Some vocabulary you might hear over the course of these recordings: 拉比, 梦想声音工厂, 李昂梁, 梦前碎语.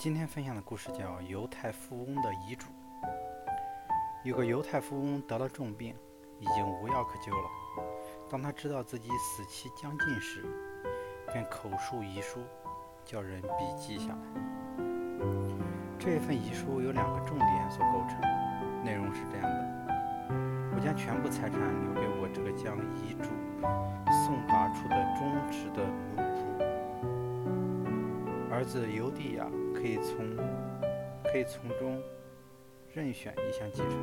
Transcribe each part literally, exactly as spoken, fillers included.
今天分享的故事叫《犹太富翁的遗嘱》。有个犹太富翁得了重病，已经无药可救了。当他知道自己死期将近时，便口述遗书，叫人笔记下来。这份遗书由两个重点所构成，内容是这样的：我将全部财产留给我这个将遗嘱送达处的忠实的奴仆。儿子尤地亚可以从可以从中任选一项继承。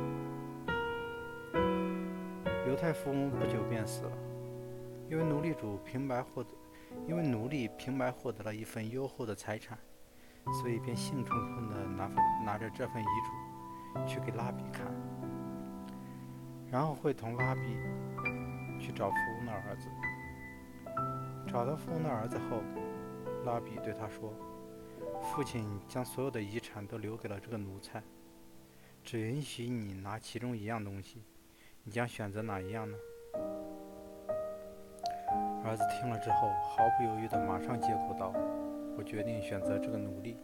犹太富翁不久便死了，因为奴隶主平白获得，因为奴隶平白获得了一份优厚的财产，所以便兴冲冲地 拿, 拿着这份遗嘱去给拉比看，然后会同拉比去找富翁的儿子。找到富翁的儿子后，拉比对他说，父亲将所有的遗产都留给了这个奴才，只允许你拿其中一样东西，你将选择哪一样呢？儿子听了之后，毫不犹豫地马上接口道，我决定选择这个奴隶。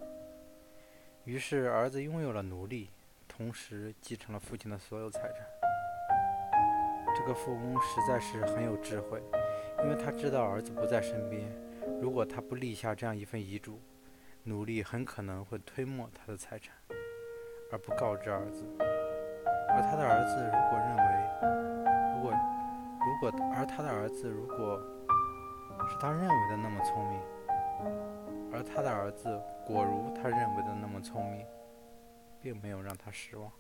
于是儿子拥有了奴隶，同时继承了父亲的所有财产。这个富翁实在是很有智慧，因为他知道儿子不在身边，如果他不立下这样一份遗嘱，奴隶很可能会吞没他的财产，而不告知儿子。而他的儿子如果认为，如果，如果，而他的儿子如果是他认为的那么聪明，而他的儿子果如他认为的那么聪明，并没有让他失望。